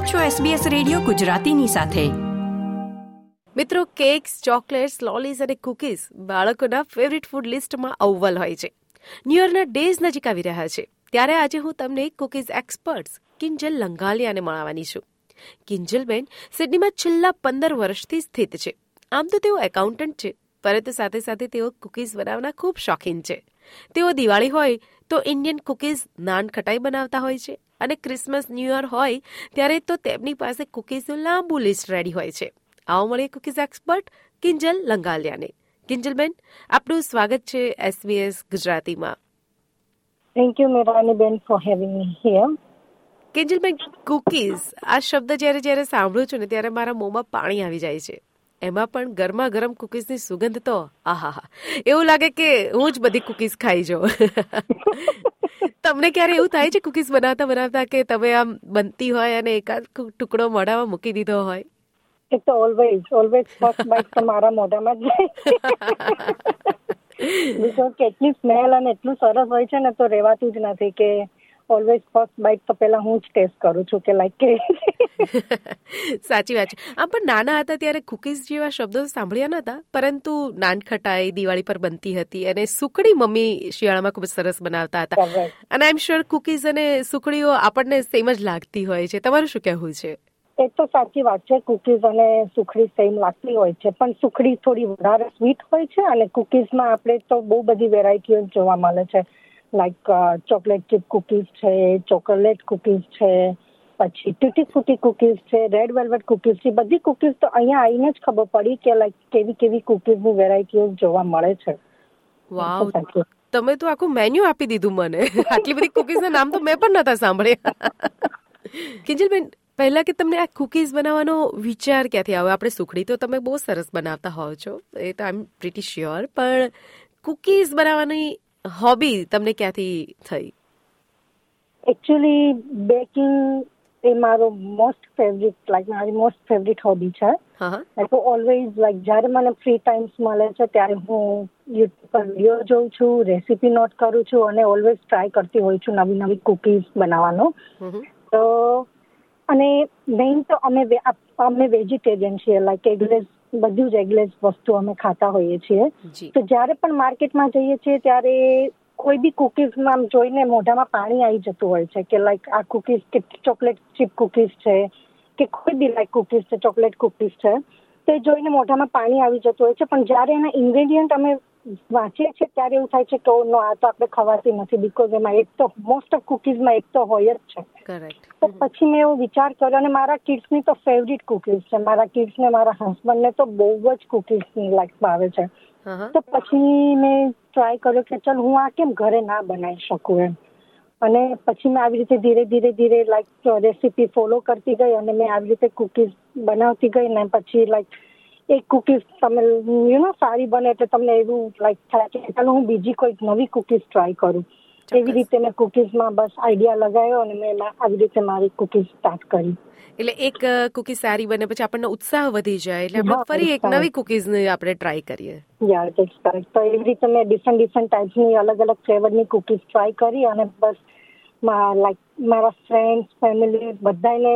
આપ છો SBS radio ગુજરાતીની સાથે. મિત્રો, કેક્સ, ચોકલેટ્સ, લોલીઝ અને કૂકીઝ બાળકોના ફેવરિટ ફૂડ લિસ્ટમાં અવ્વલ હોય છે. ન્યૂ યરના ડેઝ નજીક આવી રહ્યા છે, ત્યારે આજે હું તમને કૂકીઝ એક્સપર્ટ્સ કિંજલ લંગાલિયાને મળવાની છું. કિંજલબેન સિડનીમાં છેલ્લા 15 વર્ષથી સ્થિત છે. આમ તો તેઓ એકાઉન્ટન્ટ છે, પરંતુ સાથે સાથે તેઓ કૂકીઝ બનાવવાના ખૂબ શોખીન છે. તેઓ દિવાળી હોય તો ઇન્ડિયન કૂકીઝ નાન ખટાઈ બનાવતા હોય છે, અને ક્રિસમસ ન્યૂ યર હોય ત્યારે તો તેમની પાસે કૂકીઝનું લાંબુ લિસ્ટ રેડી હોય છે. આવો મળીએ કૂકીઝ એક્સપર્ટ કિંજલ લંગાલિયાને. કિંજલબેન, આપનું સ્વાગત છે SBS ગુજરાતીમાં. થેન્ક યુ મેરાનીબેન for having me here. Kinjalben, cookies આ શબ્દ જ્યારે સાંભળું છું ને ત્યારે મારા મોંમાં પાણી આવી જાય છે. એમાં પણ ગરમા ગરમ કુકીઝની સુગંધ તો આહાહા, એવું લાગે કે હું જ બધી કુકીઝ ખાઈ જાઉં. તમને ક્યારે એવું થાય છે કુકીઝ બનાવતા બનાવતા કે તમે આમ બનતી હોય અને એકાદ ટુકડો મોઢામાં મૂકી દીધો હોય? ઇટ ઓલવેઝ ફર્સ્ટ બાઈટ તો મારા મોઢામાં જ જાય. કેટલી સ્મેલ અને એટલું સરસ હોય છે ને, તો રહેવાતું જ નથી કે ઓલવેઝ ફર્સ્ટ બાઈટ તો પહેલા હું જ ટેસ્ટ કરું છું કે લાઈક કે. સાચી વાત છે. આમ પણ નાના હતા ત્યારે કુકીઝ જેવા શબ્દો સાંભળ્યા નહોતા, પરંતુ નાનખટાઈ દિવાળી પર બનતી હતી અને સુખડી મમ્મી શિયાળામાં ખૂબ સરસ બનાવતા હતા, અને આઈ એમ શ્યોર કુકીઝ અને સુખડીઓ આપણને સેમ જ લાગતી હોય છે. તમારું શું કહેવું છે? એ તો સાચી વાત છે, કુકીઝ અને સુખડી સેમ લાગતી હોય છે, પણ સુખડી થોડી વધારે સ્વીટ હોય છે, અને કુકીઝમાં આપણે તો બહુ બધી વેરાયટીઓ જોવા મળે છે. લાઈક ચોકલેટ ચીપ કુકીઝ છે, ચોકલેટ કુકીઝ છે, પછી ટૂટી ફૂટી કુકીઝ છે, રેડ વેલ્વેટ કુકીઝ છે. બધી કુકીઝ તો અહીંયા આવીને જ ખબર પડી કે લાઈક કેવી કુકીઝની વેરાયટીઓ જોવા મળે છે. વાવ, તમે તો આખું મેન્યુ આપી દીધું મને. આટલી બધી કુકીઝના નામ તો મેં પણ નહોતા સાંભળ્યા. કિંજલબેન, પહેલા કે તમને આ કુકીઝ બનાવવાનો વિચાર ક્યાંથી આવ્યો? આપણે સુખડી તો તમે બહુ સરસ બનાવતા હોવ છો, એ તો આઈ એમ પ્રિટી શ્યોર, પણ કુકીઝ બનાવવાની હોબી તમને ક્યાંથી થઈ? એકચ્યુઅલી બેકિંગ એ મારો મોસ્ટ ફેવરિટ હોબી છે. ઓલવેઝ લાઈક જ્યારે મને ફ્રી ટાઈમ્સ મળે છે ત્યારે હું યુટ્યુબ પર વિડીયો જોઉં છું, રેસીપી નોટ કરું છું, અને ઓલવેઝ ટ્રાય કરતી હોઉં છું નવી નવી કુકીઝ બનાવવાનો. તો અને મેઇન તો અમે વેજીટેરિયન છીએ, લાઈક એગલેસ, બધું જ એગલેસ વસ્તુ અમે ખાતા હોઈએ છીએ. તો જયારે પણ માર્કેટમાં જઈએ છીએ ત્યારે કોઈ બી કુકીઝમાં જોઈને મોઢામાં પાણી આવી જતું હોય છે કે લાઈક આ કુકીઝ, કે ચોકલેટ ચીપ કુકીઝ છે કે કોઈ બી લાઈક કુકીઝ છે, ચોકલેટ કુકીઝ છે, તે જોઈને મોઢામાં પાણી આવી જતું હોય છે. પણ જયારે એના ઇન્ગ્રેડિયન્ટ અમે વાંચીએ છીએ ત્યારે એવું થાય છે કે ઓ નો, આ તો આપણે ખવાતી નથી, બીકોઝ એમાં એક તો મોસ્ટ ઓફ કુકીઝમાં એક તો હોય જ છે. તો પછી મેં એવો વિચાર કર્યો, અને મારા કિડ્સની તો ફેવરિટ કુકીઝ છે. મારા કિડ્સને, મારા હસબન્ડને તો બહુ જ કુકીઝની લાઈક ભાવે છે. તો પછી મેં ટ્રાય કર્યો કે ચાલ હું આ કેમ ઘરે ના બનાવી શકું એમ, અને પછી મેં આવી રીતે ધીરે ધીરે લાઈક રેસીપી ફોલો કરતી ગઈ, અને મેં આવી રીતે કુકીઝ બનાવતી ગઈ. ને પછી લાઈક એક કુકીઝ તમે યુનો સારી બને એટલે તમને એવું લાઈક થાય કે ચાલો હું બીજી કોઈક નવી કુકીઝ ટ્રાય કરું. એવી રીતે મેં કુકીઝમાં બસ આઈડિયા લગાવ્યો અને મેં આવી રીતે મારી કુકીઝ સ્ટાર્ટ કરી. એટલે એક કુકીઝ સારી બને પછી આપણને ઉત્સાહ વધી જાય, એટલે આપણે ફરી એક નવી કુકીઝને આપણે ટ્રાય કરીએ. યાર, ધેટ્સ કરેક્ટ. તો એવી રીતે મેં ડિફરન્ટ ટાઈપની અલગ અલગ ફ્લેવરની કુકીઝ ટ્રાય કરી, અને બસ લાઈક મારા ફ્રેન્ડ્સ, ફેમિલી બધાને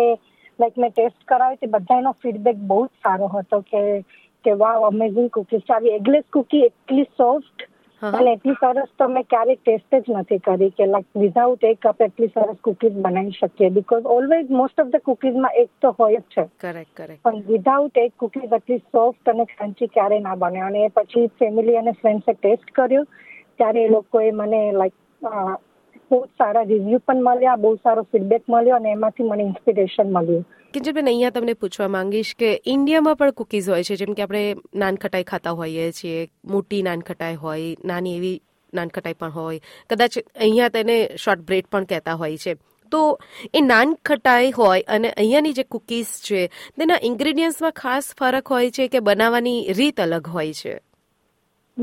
લાઈક મેં ટેસ્ટ કરાવ્યો, તે બધાનો ફીડબેક બહુ જ સારો હતો કે વાવ, અમેઝિંગ કુકીઝ છે. આવી એગલેસ કુકી એટલી સોફ્ટ અને એટલી સરસ તો મેં ક્યારેય ટેસ્ટ જ નથી કરી કે લાઈક વિધાઉટ એક કપ એટલી સરસ કુકીઝ બનાવી શકીએ, because always most of the કુકીઝમાં એક તો હોય જ છે. કરેક્ટ. પણ વિધાઉટ એક કુકીઝ એટલી સોફ્ટ અને ક્રન્ચી ક્યારેય ના બને. અને પછી ફેમિલી અને ફ્રેન્ડ્સે ટેસ્ટ કર્યો ત્યારે એ લોકોએ મને લાઈક બહુ સારા રિવ્યુ પણ મળ્યા, બહુ સારો ફીડબેક મળ્યો, અને એમાંથી મને ઇન્સ્પિરેશન મળ્યું. કિંજલબેન, અહીંયા તમને પૂછવા માંગીશ કે ઇન્ડિયામાં પણ કુકીઝ હોય છે, જેમ કે આપણે નાનખટાઈ ખાતા હોઈએ છીએ, મોટી નાનખટાઈ હોય, નાની એવી નાનખટાઈ પણ હોય, કદાચ અહીંયા તેને શોર્ટ બ્રેડ પણ કહેતા હોય છે. તો એ નાનખટાઈ હોય અને અહીંયાની જે કુકીઝ છે તેના ઇન્ગ્રીડિયન્ટ્સમાં ખાસ ફરક હોય છે કે બનાવવાની રીત અલગ હોય છે?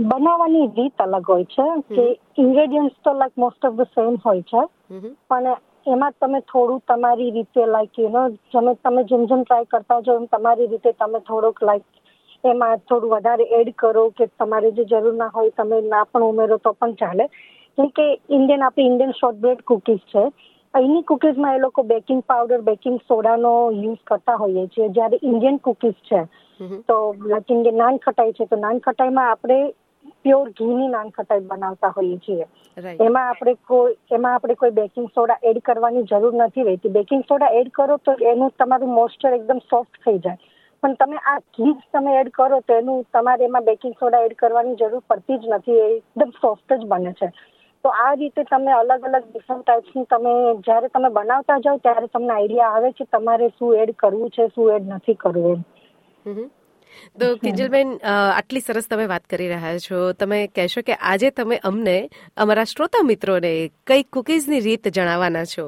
બનાવવાની રીત અલગ હોય છે, કે ઇન્ગ્રેડિયન્ટ્સ તો like most of the same હોય છે, પણ એમાં તમે થોડું તમારી રીતે લાઈક યુનો તમે જેમ ટ્રાય કરતા જાઓ એમ તમારી રીતે તમે થોડોક લાઈક એમાં થોડું વધારે એડ કરો, કે તમારે જે જરૂર ના હોય તમે ના પણ ઉમેરો તો પણ ચાલે. કેમ કે ઇન્ડિયન, આપણી ઇન્ડિયન શોર્ટ બ્રેડ કુકીઝ છે અહીંની કુકીઝમાં એ લોકો બેકિંગ પાવડર, બેકિંગ સોડાનો યુઝ કરતા હોઈએ છીએ. જ્યારે ઇન્ડિયન કુકીઝ છે તો લાઈક નાન ખટાઈ છે તો નાન ખટાઈમાં આપણે પ્યોર ઘીની નાન ખટાઈ બનાવતા હોઈએ છીએ. એમાં આપણે કોઈ બેકિંગ સોડા એડ કરવાની જરૂર નથી રહેતી. બેકિંગ સોડા એડ કરો તો એનું તમારું મોઇસ્ચર એકદમ સોફ્ટ થઈ જાય, પણ તમે આ ઘી તમે એડ કરો તો એનું તમારે એમાં બેકિંગ સોડા એડ કરવાની જરૂર પડતી જ નથી, એ એકદમ સોફ્ટ જ બને છે. તો આ રીતે તમે અલગ અલગ ડિફરન્ટ ટાઈપ્સની તમે જ્યારે તમે બનાવતા જાઓ ત્યારે તમને આઈડિયા આવે કે તમારે શું એડ કરવું છે, શું એડ નથી કરવું. તો કિંજલબેન, આટલી સરસ તમે વાત કરી રહ્યા છો, તમે કહેશો કે આજે તમે અમને, અમારા શ્રોતા મિત્રોને કઈ કુકીઝની રીત જણાવવાના છો?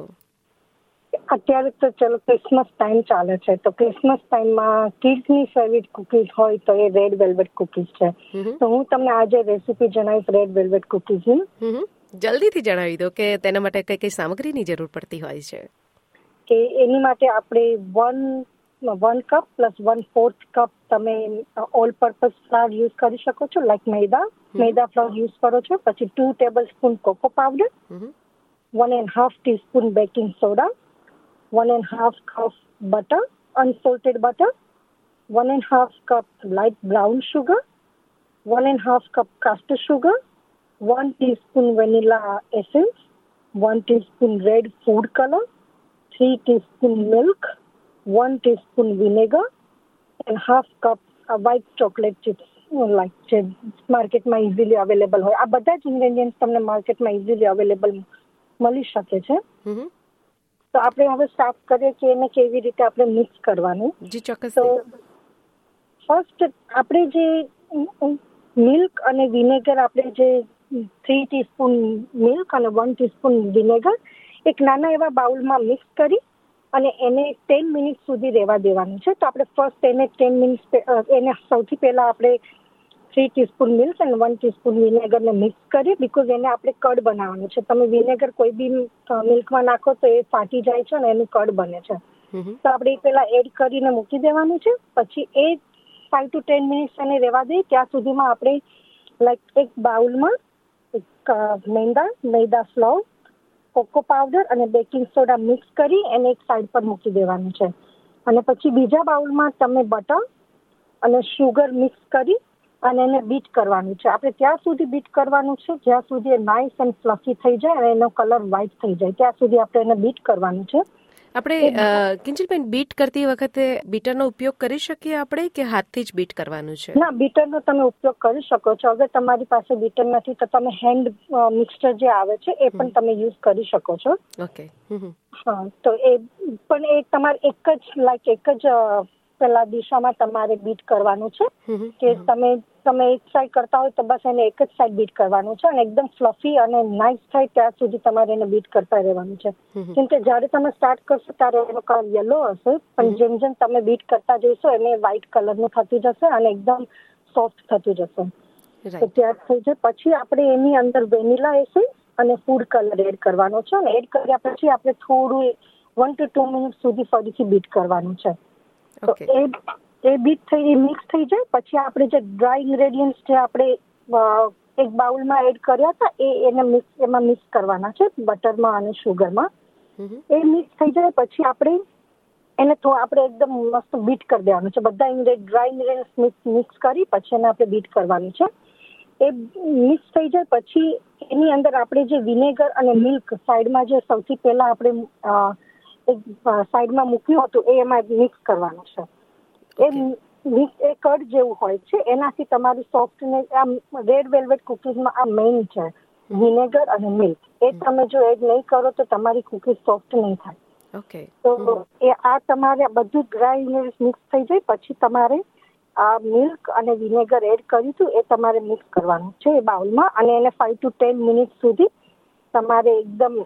અત્યારે તો ચલો ક્રિસમસ ટાઈમ ચાલે છે, તો ક્રિસમસ ટાઈમમાં કિડ્સની ફેવરિટ કુકીઝ હોય તો એ રેડ વેલ્વેટ કુકીઝ છે. તો હું તમને આજે રેસીપી જણાવીશ રેડ વેલ્વેટ કુકીઝની. જલ્દીથી જણાવી દો કે તેના માટે કઈ કઈ સામગ્રીની જરૂર પડતી હોય છે. કે એની માટે આપણે 1 કપ પ્લસ 1/4 કપ તમે ઓલ પર્પઝ ફ્લાવર યુઝ કરી શકો છો, લાઈક મૈદા ફ્લાવર યુઝ કરો છો. પછી 2 tablespoon cocoa powder, 1.5 teaspoon baking soda, 1.5 cup butter, unsalted butter, 1.5 cup light brown sugar, 1.5 cup caster sugar, 1 teaspoon vanilla essence, 1 teaspoon red food colour, 3 teaspoon milk, 1 teaspoon vinegar and 1/2 cup white chocolate chips, like chips માર્કેટમાં easily available હોય. આ બધા જ ingredient તમને માર્કેટમાં easily available મળી શકે છે. તો આપણે હવે સ્ટાર્ટ કરીએ કે એને કેવી રીતે આપણે મિક્સ કરવાનું. જી ચોક્કસ. તો ફર્સ્ટ આપણે જે મિલ્ક અને વિનેગર, આપણે જે 3 ટીસ્પૂન મિલ્ક અને 1 ટીસ્પૂન વિનેગર એક નાના એવા બાઉલમાં મિક્સ કરી અને એને 10 મિનિટ સુધી રહેવા દેવાનું છે. તો આપણે ફર્સ્ટ એને 10 મિનિટ એને સૌથી પહેલાં આપણે 3 ટીસ્પૂન મિલ્ક અને 1 ટીસ્પૂન વિનેગરને મિક્સ કરીએ, બિકોઝ એને આપણે કડ બનાવવાનું છે. તમે વિનેગર કોઈ બી મિલ્કમાં નાખો તો એ ફાટી જાય છે અને એનું કડ બને છે. તો આપણે એ પહેલાં એડ કરીને મૂકી દેવાનું છે. પછી એ 5 to 10 મિનિટ્સ એને રહેવા દઈએ. ત્યાં સુધીમાં આપણે લાઈક એક બાઉલમાં એક મૈદા ફ્લોર, કોકો પાવડર અને બેકિંગ સોડા મિક્સ કરી એને એક સાઈડ પર મૂકી દેવાનું છે. અને પછી બીજા બાઉલમાં તમે બટર અને શુગર મિક્સ કરી અને એને બીટ કરવાનું છે. આપણે ત્યાં સુધી બીટ કરવાનું છે જ્યાં સુધી એ નાઇસ એન્ડ ફ્લફી થઈ જાય અને એનો કલર વ્હાઇટ થઈ જાય, ત્યાં સુધી આપણે એને બીટ કરવાનું છે. આપણે કિંજલબેન, બીટ કરતી વખતે બીટરનો ઉપયોગ કરી શકીએ આપણે કે હાથથી જ બીટ કરવાનું છે? ના, બીટરનો તમે ઉપયોગ કરી શકો છો. અગર તમારી પાસે બીટર નથી તો તમે હેન્ડ મિક્સચર જે આવે છે એ પણ તમે યુઝ કરી શકો છો. ઓકે. હા, તો એ પણ એ તમારે એક જ પેલા દિશામાં તમારે બીટ કરવાનું છે. કે તમે એક સાઈડ કરતા હોય તો બસ એને એક જ સાઈડ બીટ કરવાનું છે અને એકદમ ફ્લફી અને નાઇસ થાય ત્યાં સુધી તમારે એને બીટ કરતા રહેવાનું છે. કેમ કે જ્યારે તમે સ્ટાર્ટ કરશો ત્યારે એનો કલર યલો હશે, પણ જેમ જેમ તમે બીટ કરતા જઈશો એને વ્હાઇટ કલરનું થતું જશે અને એકદમ સોફ્ટ થતું જશે. તો ત્યાં થઈ જાય. પછી આપણે એની અંદર વેનીલા એસેન્સ અને ફૂડ કલર એડ કરવાનો છે અને એડ કર્યા પછી આપણે થોડું 1 to 2 મિનિટ સુધી ફરીથી બીટ કરવાનું છે. તો એ બીટ થઈ મિક્સ થઈ જાય. પછી આપણે જે ડ્રાય ઇન્ગ્રેડિયન્ટ્સ જે આપણે એક બાઉલમાં એડ કર્યા હતા એમાં મિક્સ કરવાના છે, બટરમાં અને શુગરમાં. એ મિક્સ થઈ જાય પછી આપણે એને આપણે એકદમ મસ્ત બીટ કરી દેવાનું છે. બધા ડ્રાય ઇન્ગ્રેડિયન્ટ્સ મિક્સ કરી પછી એને આપણે બીટ કરવાનું છે. એ મિક્સ થઈ જાય પછી એની અંદર આપણે જે વિનેગર અને મિલ્ક સાઈડમાં જે સૌથી પહેલાં આપણે એક સાઈડમાં મૂક્યું હતું એમાં મિક્સ કરવાનું છે. એ કડ જેવું હોય છે એનાથી તમારું સોફ્ટનેસ, આ રેડ વેલ્વેટ કુકીઝમાં આ મેઇન છે, વિનેગર અને મિલ્ક. એ તમે જો એડ નહીં કરો તો તમારી કુકીઝ સોફ્ટ નહીં થાય. ઓકે. તો એ આ તમારે બધું ડ્રાય મિક્સ થઈ જાય પછી તમારે આ મિલ્ક અને વિનેગર એડ કર્યું એ તમારે મિક્સ કરવાનું છે એ બાઉલમાં અને એને 5 to 10 મિનિટ સુધી તમારે એકદમ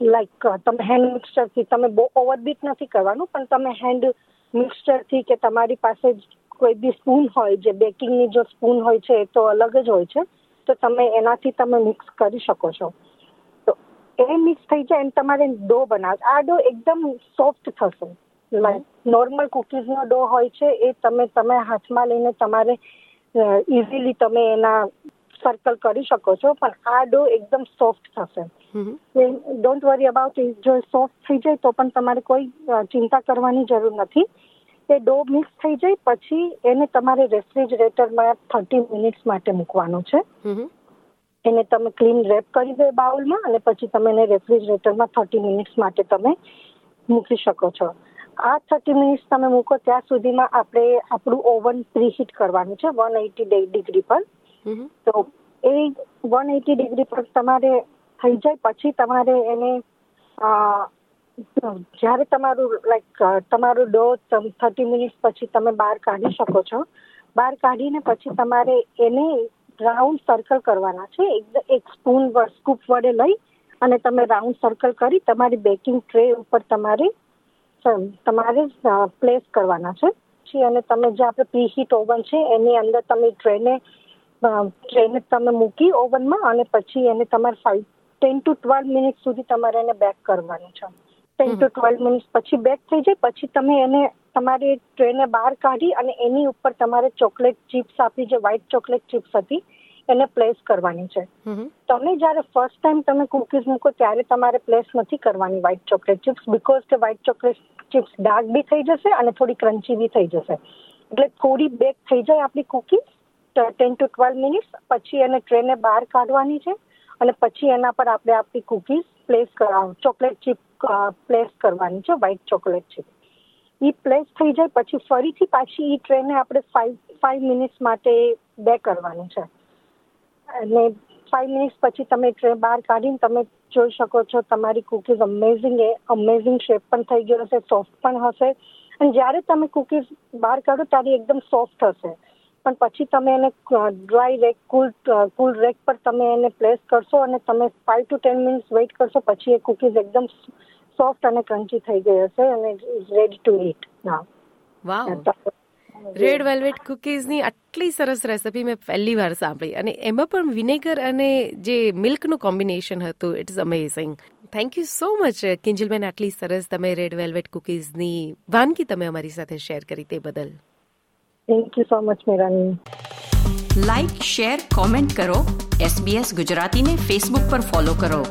લાઈક તમે હેન્ડ મિક્સચરથી, તમે બહુ ઓવરબીટ નથી કરવાનું, પણ તમે હેન્ડ મિક્સચરથી કે તમારી પાસે કોઈ બી સ્પૂન હોય, જે બેકિંગની જો સ્પૂન હોય છે એ તો અલગ જ હોય છે, તો તમે એનાથી તમે મિક્સ કરી શકો છો. તો એ મિક્સ થઈ જાય અને તમારે ડો બનાવ, આ ડો એકદમ સોફ્ટ થશે. લાઈક નોર્મલ કુકીઝનો ડો હોય છે એ તમે હાથમાં લઈને તમારે ઇઝીલી તમે એના સર્કલ કરી શકો છો, પણ આ ડો એકદમ સોફ્ટ થશે. Don't worry about it. જો સોફ્ટ થઈ જાય તો પણ તમારે કોઈ ચિંતા કરવાની જરૂર નથી. તે ડો મિક્સ થઈ જાય પછી એને તમારે રેફ્રિજરેટરમાં 30 મિનિટ્સ માટે મૂકવાનો છે. એને તમે ક્લીન રેપ કરી દો બાઉલમાં અને પછી તમે એને રેફ્રિજરેટરમાં 30 મિનિટ્સ માટે તમે મૂકી શકો છો. આ 30 મિનિટ્સ તમે મૂકો ત્યાં સુધીમાં આપણે આપણું ઓવન પ્રીહીટ કરવાનું છે 180 ડિગ્રી પર. તો એ 180 ડિગ્રી પર તમારે થઈ જાય પછી તમારે એને જ્યારે તમારું તમારું ડો 30 મિનિટ્સ પછી તમે બહાર કાઢી શકો છો. બહાર કાઢીને પછી તમારે એને રાઉન્ડ સર્કલ કરવાના છે. એક સ્પૂન સ્કૂપ વડે લઈ અને તમે રાઉન્ડ સર્કલ કરી તમારી બેકિંગ ટ્રે ઉપર તમારે પ્લેસ કરવાના છે. અને તમે જે આપણે પ્રીહીટ ઓવન છે એની અંદર તમે ટ્રેને તમે મૂકી ઓવનમાં અને પછી એને તમારે 10 to 12 મિનિટ સુધી તમારે એને બેક કરવાનું છે. 10 to 12 મિનિટ પછી બેક થઈ જાય પછી તમે એને તમારે ટ્રેને બહાર કાઢી અને એની ઉપર તમારે ચોકલેટ ચિપ્સ આપી જે વ્હાઈટ ચોકલેટ ચિપ્સ હતી એને પ્લેસ કરવાની છે. તમે જ્યારે ફર્સ્ટ ટાઈમ તમે કુકીઝ મૂકો ત્યારે તમારે પ્લેસ નથી કરવાની વ્હાઈટ ચોકલેટ ચિપ્સ, બિકોઝ કે વ્હાઈટ ચોકલેટ ચિપ્સ ડાર્ક બી થઈ જશે અને થોડી ક્રન્ચી બી થઈ જશે. એટલે થોડી બેક થઈ જાય આપણી કુકીઝ 10 to 12 મિનિટ્સ પછી એને ટ્રેને બહાર કાઢવાની છે અને પછી એના પર આપણે આપણી cookies place chocolate chip place કરવાની છે. વ્હાઈટ ચોકલેટ ચિપ એ પ્લેસ થઈ જાય પછી ફરીથી પાછી એ ટ્રેને આપણે 5 મિનિટ્સ માટે બેક કરવાની છે. અને 5 મિનિટ્સ પછી તમે ટ્રે બહાર કાઢીને તમે જોઈ શકો છો તમારી કુકીઝ અમેઝિંગ શેપ પણ થઈ ગયો હશે, સોફ્ટ પણ હશે. અને જ્યારે તમે કુકીઝ બહાર કાઢો ત્યારે એકદમ સોફ્ટ હશે પણ પછી તમે એને ડ્રાય રેક કુલ રેક પર તમે એને પ્લેસ કરશો અને તમે 5 to 10 મિનિટ્સ વેઇટ કરશો પછી એ કુકીઝ એકદમ સોફ્ટ અને ક્રન્ચી થઈ ગઈ હશે અને is ready to eat now. Wow, red velvet કુકીઝની આટલી સરસ રેસિપી મેં પહેલી વાર સાંભળી અને એમાં પણ વિનેગર અને જે મિલ્કનું કોમ્બિનેશન હતું. It's amazing. Thank you so much કિંજલબેન, આટલી સરસ તમે રેડ વેલ્વેટ કુકીઝની વાનગી તમે અમારી સાથે શેર કરી તે બદલ. Thank you so much, Mirani. Like, share, comment करो SBS गुजराती ने Facebook पर follow करो.